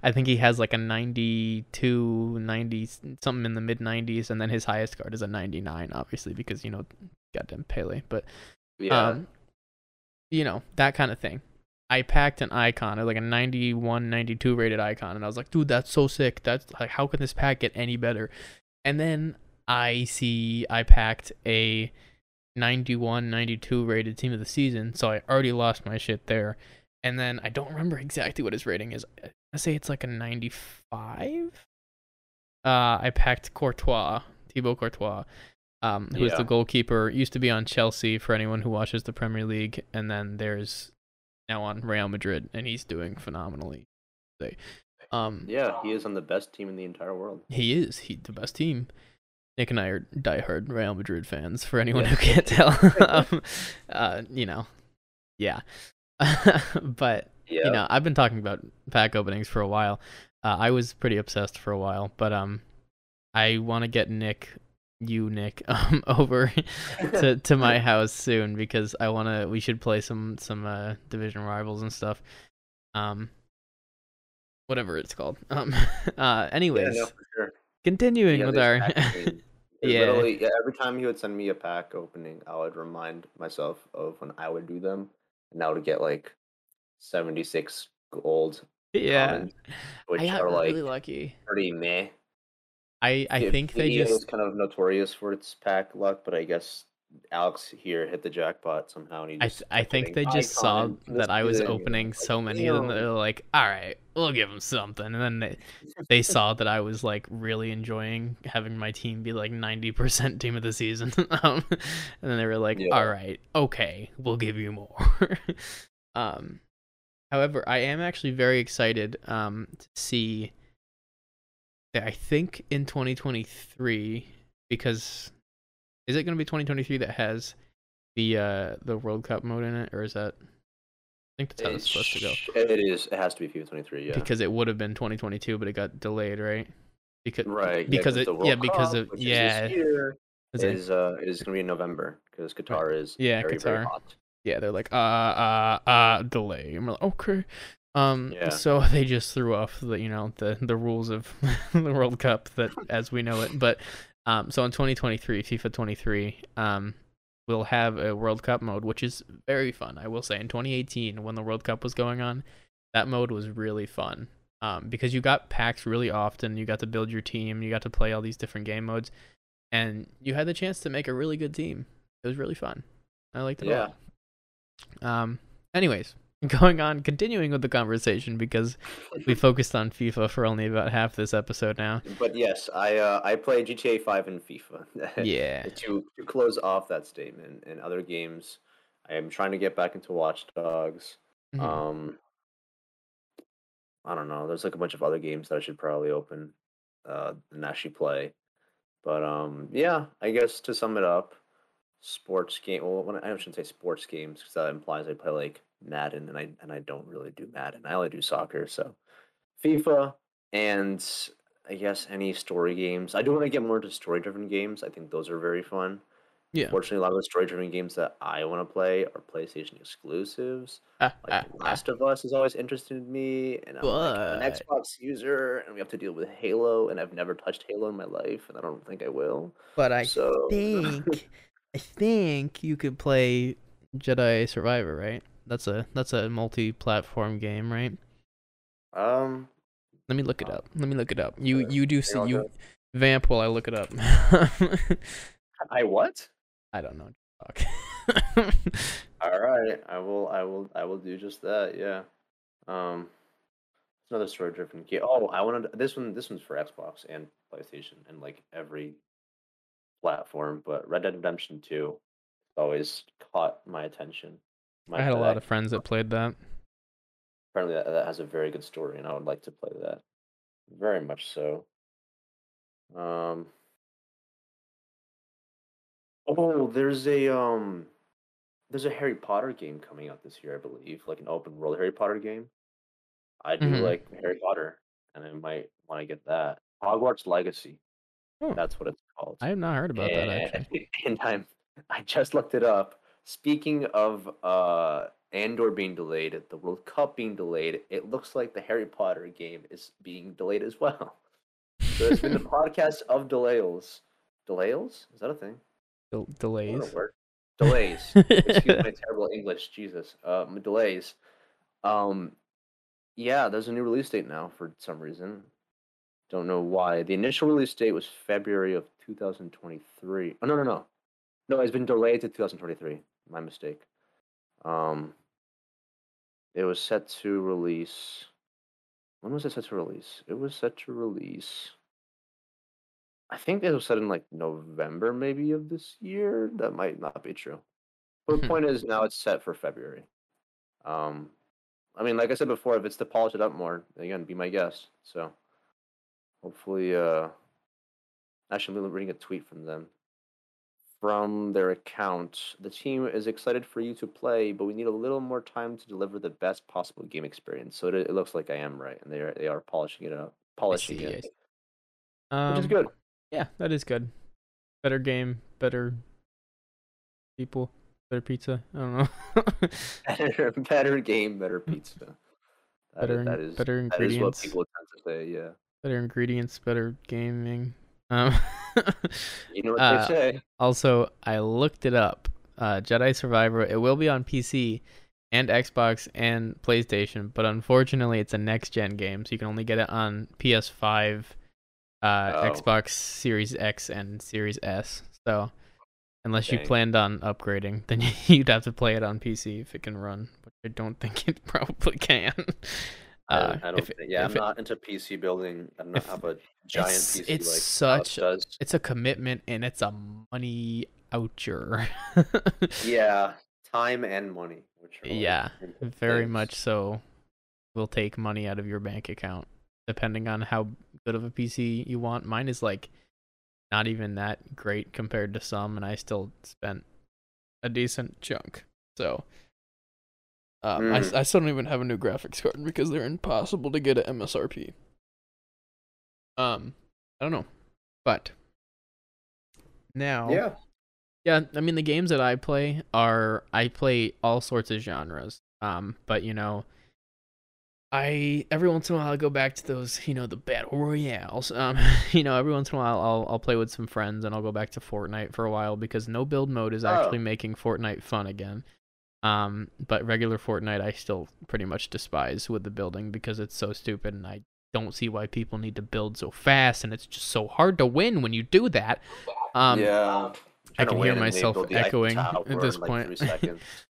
I think he has like a ninety-two, ninety, something in the mid nineties, and then his highest card is a ninety-nine, obviously, because, you know, goddamn Pele, but yeah, um, you know, that kind of thing. I packed an icon, like a ninety-one, ninety-two rated icon, and I was like, dude, that's so sick. That's like, how can this pack get any better? And then I see I packed a ninety-one, ninety-two rated Team of the Season, so I already lost my shit there. And then I don't remember exactly what his rating is. I say it's like a ninety-five. Uh, I packed Courtois, Thibaut Courtois, um, who yeah. is the goalkeeper, used to be on Chelsea for anyone who watches the Premier League, and then there's now on Real Madrid, and he's doing phenomenally. Um, yeah, he is on the best team in the entire world. He is. He the best team. Nick and I are diehard Real Madrid fans, for anyone yeah. who can't tell. um, uh, you know, yeah. But, yeah. you know, I've been talking about pack openings for a while. Uh, I was pretty obsessed for a while, but um, I want to get Nick, you Nick, um, over to, to my house soon, because I want to, we should play some, some uh, Division Rivals and stuff. Um, whatever it's called. Um, uh, anyways. Yeah, no, for sure. Continuing yeah, with our yeah. yeah, every time he would send me a pack opening, I would remind myself of when I would do them, and I would get like seventy-six gold. Yeah, comments, which I got are really like lucky. Pretty meh. I I it, think they just was kind of notorious for its pack luck, but I guess Alex here hit the jackpot somehow. And he just I I think they just saw that I was opening so many of them that they're like, all right, we'll give them something. And then they, they saw that I was like really enjoying having my team be like ninety percent Team of the Season. um, and then they were like, yeah. all right, okay, we'll give you more. um, however, I am actually very excited um, to see that I think in twenty twenty-three, because... Is it going to be twenty twenty-three that has the uh, the World Cup mode in it, or is that? I think that's how it's, it's supposed to go. It is. It has to be FIFA twenty-three, yeah. Because it would have been twenty twenty-two, but it got delayed, right? Because right. Because yeah, it, yeah Cup, because of yeah. Is, year, is it is uh it is going to be in November, because Qatar is yeah very, Qatar very hot. Yeah, they're like uh uh uh delay, and we're like okay. Um, yeah. So they just threw off the you know the the rules of the World Cup that as we know it, but. Um, so in twenty twenty-three, FIFA twenty-three, um, we'll have a World Cup mode, which is very fun. I will say in twenty eighteen, when the World Cup was going on, that mode was really fun um, because you got packs really often. You got to build your team. You got to play all these different game modes, and you had the chance to make a really good team. It was really fun. I liked it yeah. a lot. Um, anyways, going on, continuing with the conversation, because we focused on FIFA for only about half this episode now. But yes, I uh, I play G T A five and FIFA. Yeah. to to close off that statement, and other games, I am trying to get back into Watch Dogs. Mm-hmm. Um, I don't know. There's like a bunch of other games that I should probably open uh, and actually play. But um, yeah, I guess to sum it up, sports game. Well, when I, I shouldn't say sports games, because that implies I play like Madden, and I and I don't really do Madden. I only do soccer, so FIFA, and I guess any story games. I do want to get more into story-driven games. I think those are very fun. Yeah. Unfortunately, a lot of the story-driven games that I want to play are PlayStation exclusives. Uh, like uh, Last uh, of Us has always interested me, and I'm but... like an Xbox user, and we have to deal with Halo, and I've never touched Halo in my life, and I don't think I will. But I so... think I think you could play Jedi Survivor, right? That's a that's a multi-platform game, right? Um, let me look it up. Let me look it up. You you do see you vamp while I look it up. I what? I don't know. All right, I will I will I will do just that. Yeah. Um, another story-driven game. Oh, I wanted this one. This one's for Xbox and PlayStation and like every platform. But Red Dead Redemption two always caught my attention. My I had a lot of friends that played that. apparently that, that has a very good story, and I would like to play that very much so. Um, oh, there's a um, there's a Harry Potter game coming out this year, I believe, like an open world Harry Potter game. I do mm-hmm. like Harry Potter, and I might want to get that. Hogwarts Legacy. Oh. That's what it's called. I have not heard about and, that, actually. And I'm, I just looked it up. Speaking of uh, Andor being delayed, the World Cup being delayed, it looks like the Harry Potter game is being delayed as well. So it's been the podcast of delays. Delays? Is that a thing? Del- delays. Delays. Excuse my terrible English. Jesus. Um, delays. Um, yeah, there's a new release date now for some reason. Don't know why. The initial release date was February of two thousand twenty-three. Oh, no, no, no. No, it's been delayed to two thousand twenty-three. My mistake. Um, it was set to release... When was it set to release? It was set to release... I think it was set in, like, November, maybe, of this year. That might not be true. But the point is, now it's set for February. Um, I mean, like I said before, if it's to polish it up more, again, be my guest, so... Hopefully, uh, actually, I'm reading a tweet from them. From their account, the team is excited for you to play, but we need a little more time to deliver the best possible game experience. So it, it looks like I am right, and they are they are polishing it up, polishing it, um, which is good. Yeah, that is good. Better game, better people, better pizza. I don't know. better, better game, better pizza. That, better, that is better ingredients. That is what people tend to say. Yeah. Better ingredients, better gaming. Um, you know what uh, they say. Also, I looked it up. Uh, Jedi Survivor. It will be on P C and Xbox and PlayStation, but unfortunately, it's a next-gen game, so you can only get it on P S five, uh, oh. Xbox Series X, and Series S. So, unless Dang. you planned on upgrading, then you'd have to play it on P C if it can run, which I don't think it probably can. Uh, I don't. It, yeah, I'm it, not into P C building. I'm not have a giant it's, P C it's like such. Does. It's a commitment and it's a money oucher. Yeah, time and money. Which are yeah, very things. much so. Will take money out of your bank account depending on how good of a P C you want. Mine is like not even that great compared to some, and I still spent a decent chunk. So. Um, mm. I, I still don't even have a new graphics card because they're impossible to get at M S R P. Um, I don't know, but now, yeah, yeah. I mean, the games that I play are I play all sorts of genres. Um, but you know, I every once in a while I go back to those, you know, the battle royales. Um, you know, every once in a while I'll I'll play with some friends and I'll go back to Fortnite for a while because no build mode is actually oh. making Fortnite fun again. Um, but regular Fortnite I still pretty much despise with the building because it's so stupid and I don't see why people need to build so fast and it's just so hard to win when you do that. Um, yeah. I can hear myself echoing at this point.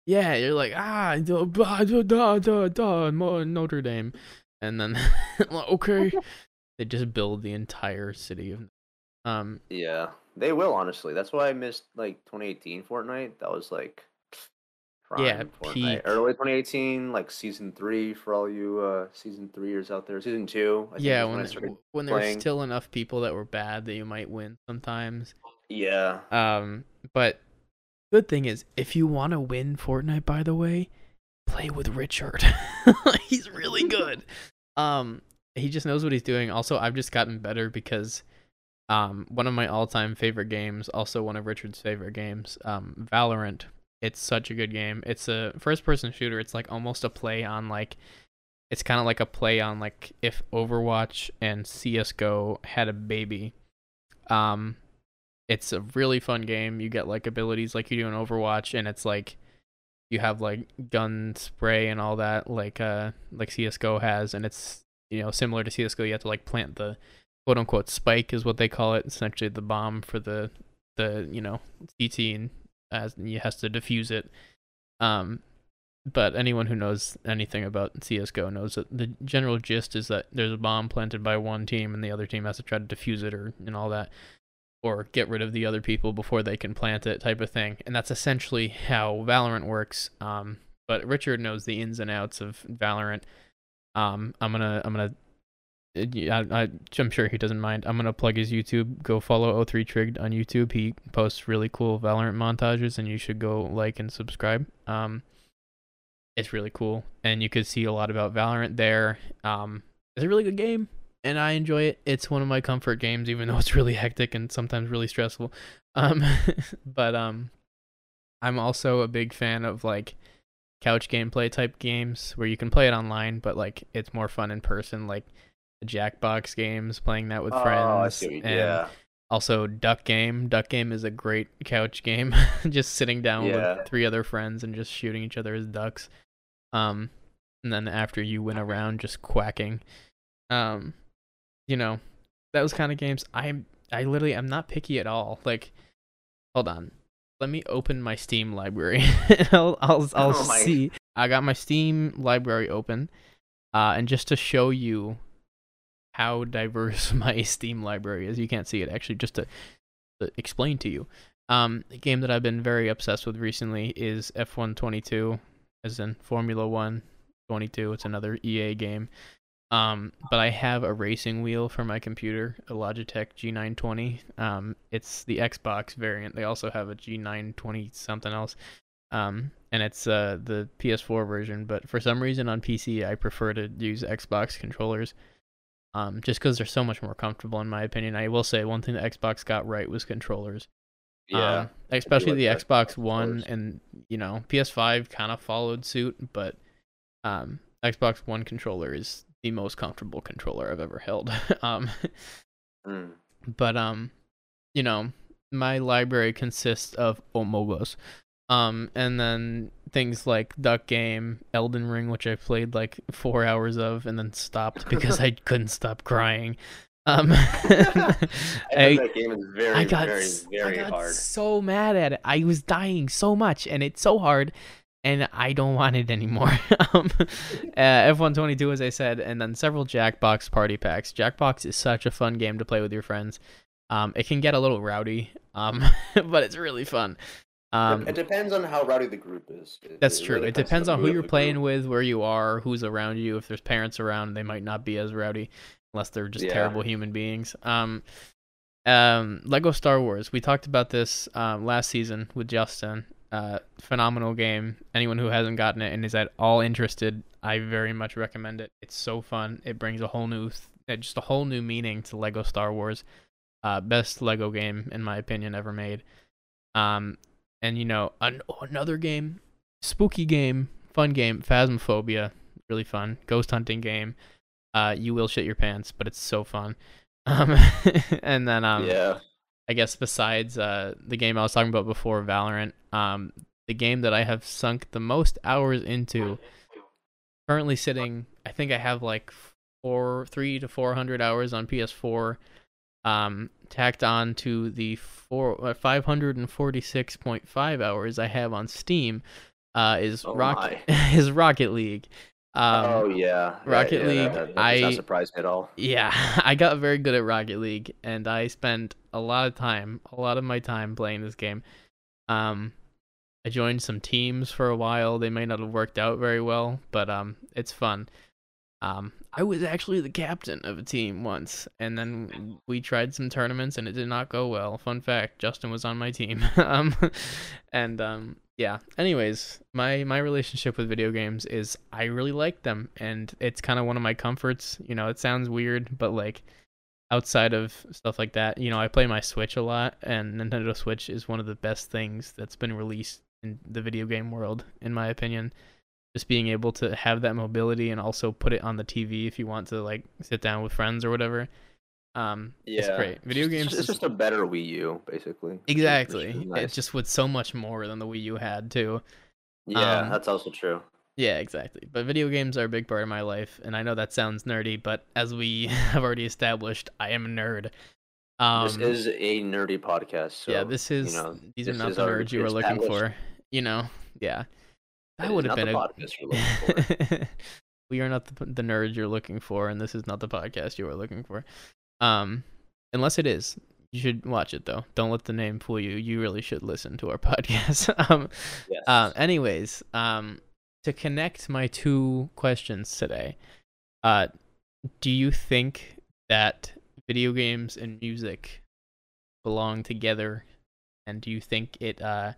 Yeah, you're like, ah, da, da, da, da, Notre Dame. And then, okay. They just build the entire city of um, yeah, they will, honestly. That's why I missed, like, twenty eighteen Fortnite. That was, like... Yeah, Fortnite. Early twenty eighteen, like season three for all you uh, season threeers out there. Season two, I think yeah, when, when, when there's still enough people that were bad that you might win sometimes. Yeah. Um, but good thing is, if you want to win Fortnite, by the way, play with Richard. He's really good. Um, he just knows what he's doing. Also, I've just gotten better because. Um, one of my all-time favorite games, also one of Richard's favorite games, um, Valorant. It's such a good game. It's a first-person shooter. It's like almost a play on like, it's kind of like a play on like if Overwatch and C S G O had a baby. Um, it's a really fun game. You get like abilities like you do in Overwatch, and it's like you have like gun spray and all that like uh like C S G O has, and it's you know similar to C S G O. You have to like plant the quote-unquote spike is what they call it. Essentially, the bomb for the the you know C T and. As he has to defuse it, um, but anyone who knows anything about C S G O knows that the general gist is that there's a bomb planted by one team and the other team has to try to defuse it or and all that, or get rid of the other people before they can plant it type of thing. And that's essentially how Valorant works. Um, but Richard knows the ins and outs of Valorant. Um, I'm gonna, I'm gonna, I, I, I'm sure he doesn't mind. I'm gonna plug his YouTube. Go follow O three Trigged on YouTube. He posts really cool Valorant montages, and you should go like and subscribe. Um, it's really cool, and you could see a lot about Valorant there. Um, it's a really good game, and I enjoy it. It's one of my comfort games, even though it's really hectic and sometimes really stressful. Um, but um, I'm also a big fan of like couch gameplay type games where you can play it online, but like it's more fun in person, like the Jackbox games, playing that with oh, friends. I see. And yeah. Also Duck Game. Duck Game is a great couch game. Just sitting down yeah. with three other friends and just shooting each other as ducks. Um, and then after you win a round, just quacking. Um, you know, those kind of games. I I literally am not picky at all. Like, hold on. Let me open my Steam library. I'll I'll, I'll oh see. I got my Steam library open, uh, and just to show you how diverse my Steam library is, you can't see it actually. Just to, to explain to you, um, a game that I've been very obsessed with recently is F one twenty-two, as in Formula One twenty-two. It's another E A game. Um, but I have a racing wheel for my computer, a Logitech G nine twenty. Um, it's the Xbox variant. They also have a G nine twenty something else. Um, and it's uh, the P S four version. But for some reason on P C, I prefer to use Xbox controllers um, just because they're so much more comfortable, in my opinion. I will say one thing that Xbox got right was controllers. Yeah. Um, especially the Xbox One and, you know, P S five kind of followed suit. But um, Xbox One controller is the most comfortable controller I've ever held. um, mm. But, um, you know, my library consists of Omogos. Um, and then things like Duck Game, Elden Ring, which I played like four hours of and then stopped because I couldn't stop crying. Um, I, I that game is very, I got, very, very I got hard. so mad at it. I was dying so much, and it's so hard. And I don't want it anymore. um, uh, F one twenty-two, as I said, and then several Jackbox party packs. Jackbox is such a fun game to play with your friends. Um, it can get a little rowdy, um, but it's really fun. Um, it depends on how rowdy the group is. It, that's it true. Really it depends on who you're playing group. with, where you are, who's around you. If there's parents around, they might not be as rowdy, unless they're just yeah. terrible human beings. Um, um, Lego Star Wars. We talked about this uh, last season with Justin. Uh, phenomenal game. Anyone who hasn't gotten it and is at all interested, I very much recommend it. It's so fun. It brings a whole new, th- just a whole new meaning to Lego Star Wars. Uh, best Lego game, in my opinion, ever made. Um, and you know, an- another game, spooky game, fun game, Phasmophobia, really fun. Ghost hunting game. Uh, you will shit your pants, but it's so fun. Um, and then um, yeah. I guess besides uh, the game I was talking about before, Valorant, um, the game that I have sunk the most hours into, currently sitting, I think I have like four, three to four hundred hours on P S four, um, tacked on to the four uh, five hundred and forty-six point five hours I have on Steam, uh, is oh Rock is Rocket League. Um, oh yeah, Rocket yeah, League. Yeah, that, that I not surprised me at all. Yeah, I got very good at Rocket League, and I spent a lot of time, a lot of my time playing this game. Um, I joined some teams for a while. They may not have worked out very well, but um, it's fun. Um, I was actually the captain of a team once, and then we tried some tournaments, and it did not go well. Fun fact: Justin was on my team. um, and um. Yeah. Anyways, my, my relationship with video games is I really like them, and it's kind of one of my comforts. You know, it sounds weird, but like outside of stuff like that, you know, I play my Switch a lot, and Nintendo Switch is one of the best things that's been released in the video game world, in my opinion. Just being able to have that mobility and also put it on the T V if you want to like sit down with friends or whatever. Um, yeah. It's great. Video games. It's just, just a better Wii U, basically. Exactly. It's nice. It just with so much more than the Wii U had too. Yeah, um, that's also true. Yeah, exactly. But video games are a big part of my life, and I know that sounds nerdy, but as we have already established, I am a nerd. Um, this is a nerdy podcast. So, yeah, this is. You know, these are not the nerds you were looking for. You know, yeah. That would have been a podcast you're looking for. We are not the, the nerds you're looking for, and this is not the podcast you were looking for. Um, unless it is, you should watch it though. Don't let the name fool you. You really should listen to our podcast. um, yes. uh, anyways, um, to connect my two questions today, Uh, do you think that video games and music belong together? And do you think it, uh,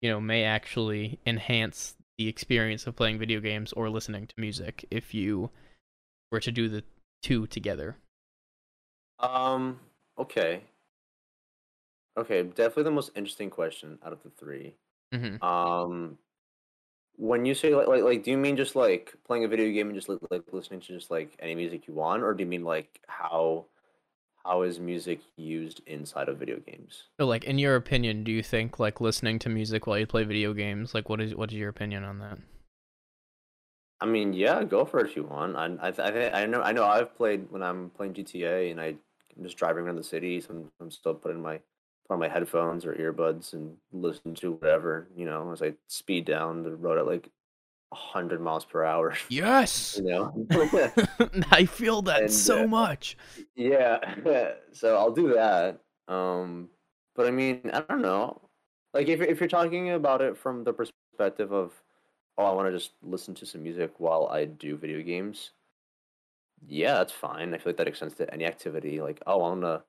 you know, may actually enhance the experience of playing video games or listening to music if you were to do the two together? Um, okay. Okay, definitely the most interesting question out of the three. Mm-hmm. Um, when you say, like, like, like, do you mean just, like, playing a video game and just, like, listening to just, like, any music you want? Or do you mean, like, how... how is music used inside of video games? So, like, in your opinion, do you think, like, listening to music while you play video games, like, what is what is your opinion on that? I mean, yeah, go for it if you want. I I I know I know I've played when I'm playing G T A and I, I'm just driving around the city. So I'm, I'm still putting my put on my headphones or earbuds and listen to whatever, you know, as I speed down the road at like one hundred miles per hour. Yes, you know? I feel that and, so uh, much. Yeah, so I'll do that. Um, but I mean, I don't know. Like, if if you're talking about it from the perspective of, oh, I want to just listen to some music while I do video games. Yeah, that's fine. I feel like that extends to any activity. Like, oh, I want to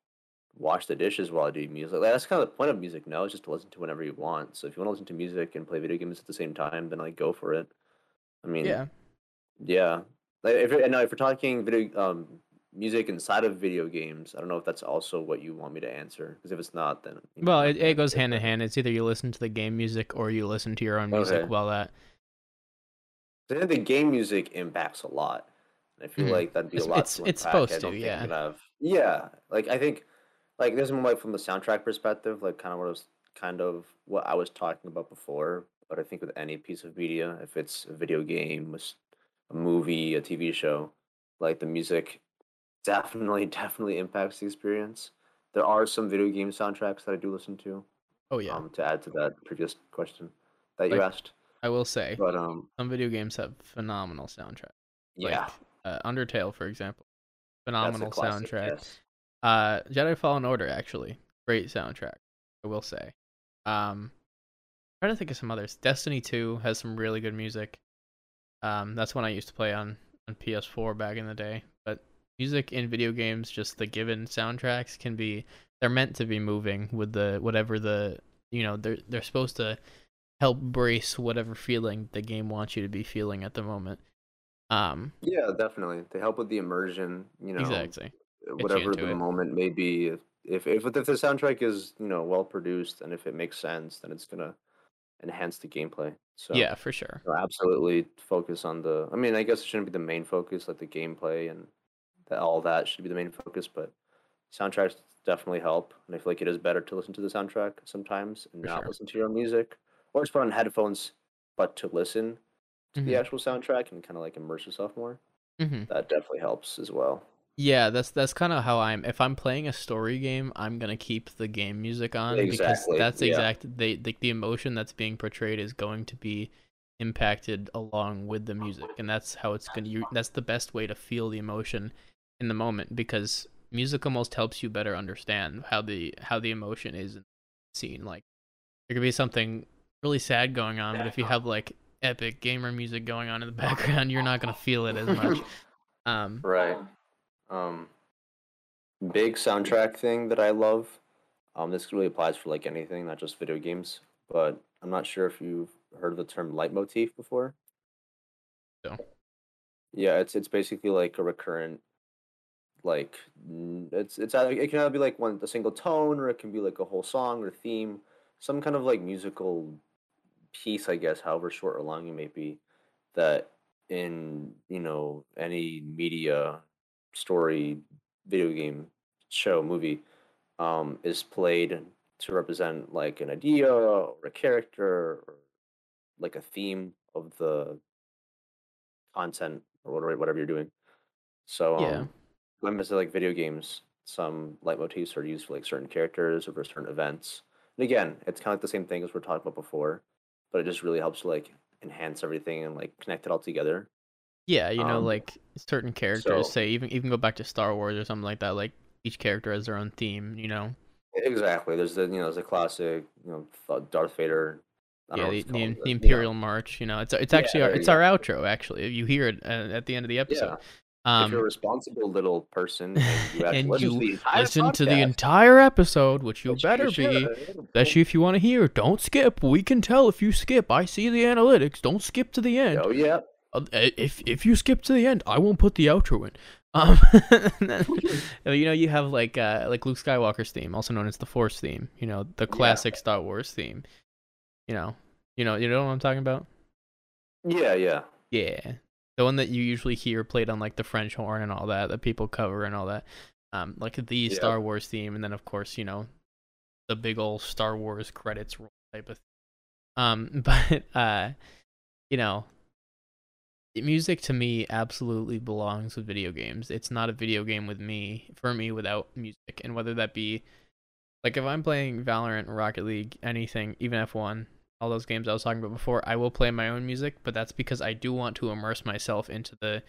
wash the dishes while I do music. Like, that's kind of the point of music. No, it's just to listen to whenever you want. So if you want to listen to music and play video games at the same time, then like go for it. I mean, yeah, yeah. Like if and now if we're talking video um music inside of video games, I don't know if that's also what you want me to answer. Because if it's not, then you know, well, it, it goes hand in hand. It's either you listen to the game music or you listen to your own music. Okay. While that, I think the game music impacts a lot. And I feel mm-hmm. like that'd be a lot. It's, to it's supposed to, yeah, yeah. Like I think, like there's more like from the soundtrack perspective, like kind of what I was kind of what I was talking about before. But I think with any piece of media, if it's a video game, a movie, a T V show, like the music definitely, definitely impacts the experience. There are some video game soundtracks that I do listen to. Oh, yeah. Um, to add to that previous question that you like, asked. I will say, but, um, some video games have phenomenal soundtracks. Like, yeah. Uh, Undertale, for example. Phenomenal classic soundtrack. Yes. Uh, Jedi Fallen Order, actually. Great soundtrack, I will say. Um... I'm trying to think of some others. Destiny two has some really good music. Um, that's one I used to play on, on P S four back in the day. But music in video games, just the given soundtracks can be, they're meant to be moving with the whatever the, you know, they're they're supposed to help brace whatever feeling the game wants you to be feeling at the moment. Um, yeah, definitely. They help with the immersion, you know. Exactly. Whatever the moment may be. If if if the soundtrack is, you know, well produced and if it makes sense, then it's gonna enhance the gameplay. So yeah, for sure. So absolutely focus on the, I mean, I guess it shouldn't be the main focus, like the gameplay and the, all that should be the main focus, but soundtracks definitely help. And I feel like it is better to listen to the soundtrack sometimes and for not sure. listen to your own music or just put on headphones, but to listen to mm-hmm. the actual soundtrack and kind of like immerse yourself more. Mm-hmm. That definitely helps as well. Yeah, that's that's kind of how I'm. If I'm playing a story game, I'm gonna keep the game music on exactly. because that's yeah. exact. They the, the emotion that's being portrayed is going to be impacted along with the music, and that's how it's gonna. You, that's the best way to feel the emotion in the moment because music almost helps you better understand how the how the emotion is in the scene. Like there could be something really sad going on, but if you have like epic gamer music going on in the background, you're not gonna feel it as much. Um, right. Um, big soundtrack thing that I love. Um, this really applies for like anything, not just video games. But I'm not sure if you've heard of the term leitmotif before. No. Yeah, it's it's basically like a recurrent, like it's it's either, it can either be like one a single tone, or it can be like a whole song or theme, some kind of like musical piece, I guess, however short or long it may be, that in you know any media. Story, video game, show, movie, um, is played to represent like an idea or a character or like a theme of the content or whatever you're doing. So, um, yeah. when it's like video games, some leitmotifs are used for like certain characters or for certain events. And again, it's kind of like the same thing as we were talking about before, but it just really helps to like enhance everything and like connect it all together. Yeah, you know, um, like certain characters, so, say even even go back to Star Wars or something like that. Like each character has their own theme, you know. Exactly. There's the you know there's a classic you know Darth Vader. I don't yeah, know the, the, the Imperial yeah. March. You know, it's it's actually yeah, our, it's yeah. our outro. Actually, you hear it at the end of the episode. Um, if you're a responsible little person and you, and listen, you to, the listen podcast, to the entire episode, which you which better you be, especially if you want to hear, don't skip. We can tell if you skip. I see the analytics. Don't skip to the end. Oh, yeah. If if you skip to the end, I won't put the outro in. Um, then, you know, you have like uh, like Luke Skywalker's theme, also known as the Force theme. You know, the classic yeah. Star Wars theme. You know, you know, you know what I'm talking about? Yeah, yeah, yeah. The one that you usually hear played on, like, the French horn and all that, that people cover and all that. Um, like, the yeah. Star Wars theme, and then, of course, you know, the big old Star Wars credits roll type of thing. Um, but, uh, you know, music, to me, absolutely belongs with video games. It's not a video game with me, for me, without music. And whether that be, like, if I'm playing Valorant, Rocket League, anything, even F one, all those games I was talking about before, I will play my own music, but that's because I do want to immerse myself into the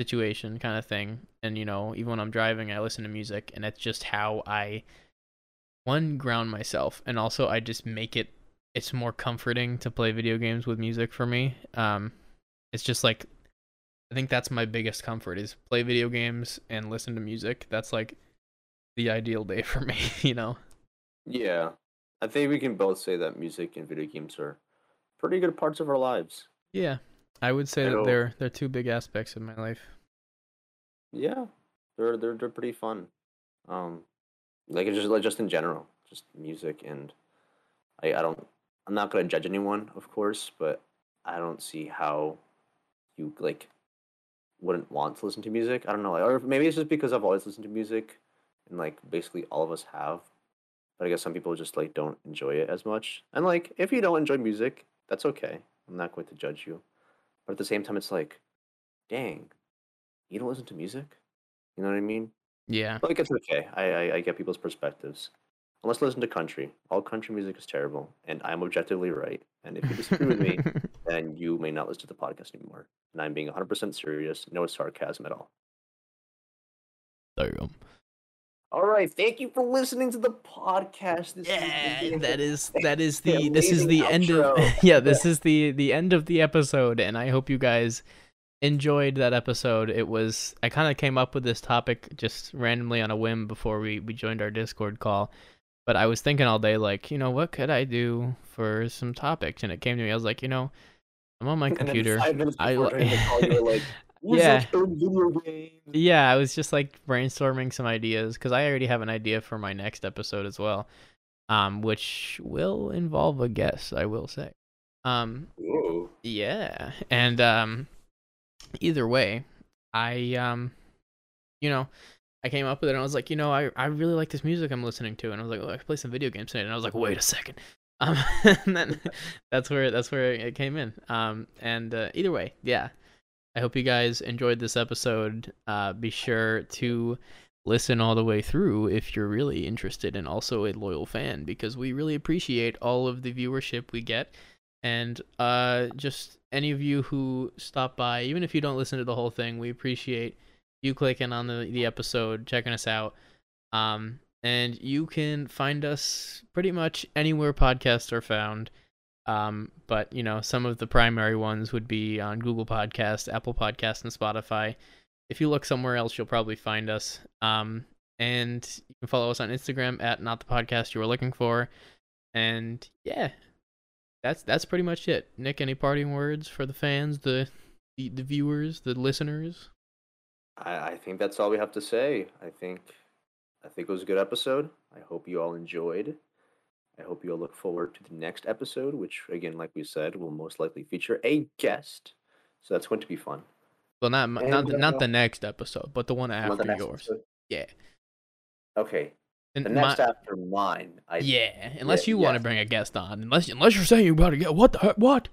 situation kind of thing. And, you know, even when I'm driving, I listen to music, and that's just how I, one, ground myself, and also I just make it, it's more comforting to play video games with music for me. Um, it's just like, I think that's my biggest comfort, is play video games and listen to music. That's like the ideal day for me, you know? Yeah. I think we can both say that music and video games are pretty good parts of our lives. Yeah, I would say I that they're they're two big aspects of my life. Yeah, they're they're they're pretty fun. Um, like just like just in general, just music, and I I don't I'm not gonna judge anyone, of course, but I don't see how you like wouldn't want to listen to music. I don't know, or maybe it's just because I've always listened to music, and like basically all of us have. But I guess some people just, like, don't enjoy it as much. And, like, if you don't enjoy music, that's okay. I'm not going to judge you. But at the same time, it's like, dang, you don't listen to music? You know what I mean? Yeah. Like, it's okay. I, I, I get people's perspectives. Unless I listen to country. All country music is terrible, and I'm objectively right. And if you disagree with me, then you may not listen to the podcast anymore. And I'm being one hundred percent serious. No sarcasm at all. There you go. All right, thank you for listening to the podcast. This yeah, that is that is the this is the outro. end of yeah this is the the end of the episode, and I hope you guys enjoyed that episode. It was I kind of came up with this topic just randomly on a whim before we we joined our Discord call, but I was thinking all day, like, you know, what could I do for some topics, and it came to me. I was like, you know, I'm on my computer. Five minutes before I the call, you were like. Yeah. yeah, I was just like brainstorming some ideas because I already have an idea for my next episode as well, um, which will involve a guest, I will say. Um, Whoa. Yeah, and um, either way, I, um, you know, I came up with it and I was like, you know, I, I really like this music I'm listening to, and I was like, oh, I could play some video games tonight, and I was like, wait a second, um, and then that's where that's where it came in. Um, and uh, either way, yeah. I hope you guys enjoyed this episode. Uh, be sure to listen all the way through if you're really interested and also a loyal fan, because we really appreciate all of the viewership we get. And uh, just any of you who stop by, even if you don't listen to the whole thing, we appreciate you clicking on the, the episode, checking us out. Um, and you can find us pretty much anywhere podcasts are found. Um, but, you know, some of the primary ones would be on Google Podcasts, Apple Podcasts, and Spotify. If you look somewhere else, you'll probably find us. Um, and you can follow us on Instagram at Not the Podcast You Were Looking For. And yeah, that's that's pretty much it. Nick, any parting words for the fans, the the, the viewers, the listeners? I, I think that's all we have to say. I think I think it was a good episode. I hope you all enjoyed. I hope you'll look forward to the next episode, which, again, like we said, will most likely feature a guest. So that's going to be fun. Well, not and, not the, uh, not the next episode, but the one after the yours. Episode. Yeah. Okay. The and next my, after mine. I, yeah, unless yeah, you yes. want to bring a guest on. Unless unless you're saying you're about to get what the heck, what?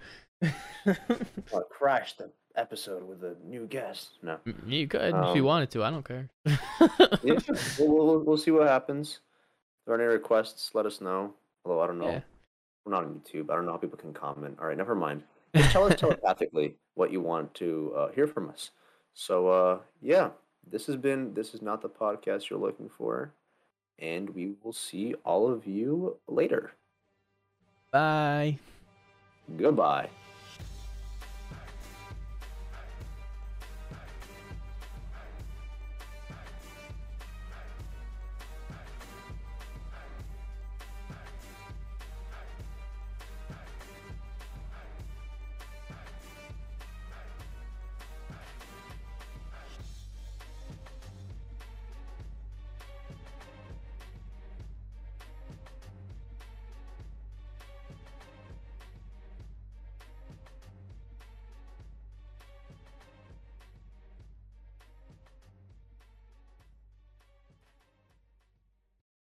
Or crash the episode with a new guest. No. You could um, if you wanted to. I don't care. yeah, we'll, we'll, we'll see what happens. If there are any requests, let us know. Although I don't know, yeah. We're not on YouTube. I don't know how people can comment. All right, never mind. Just tell us telepathically what you want to uh, hear from us. So uh, yeah, this has been this is not the podcast you're looking for, and we will see all of you later. Bye. Goodbye.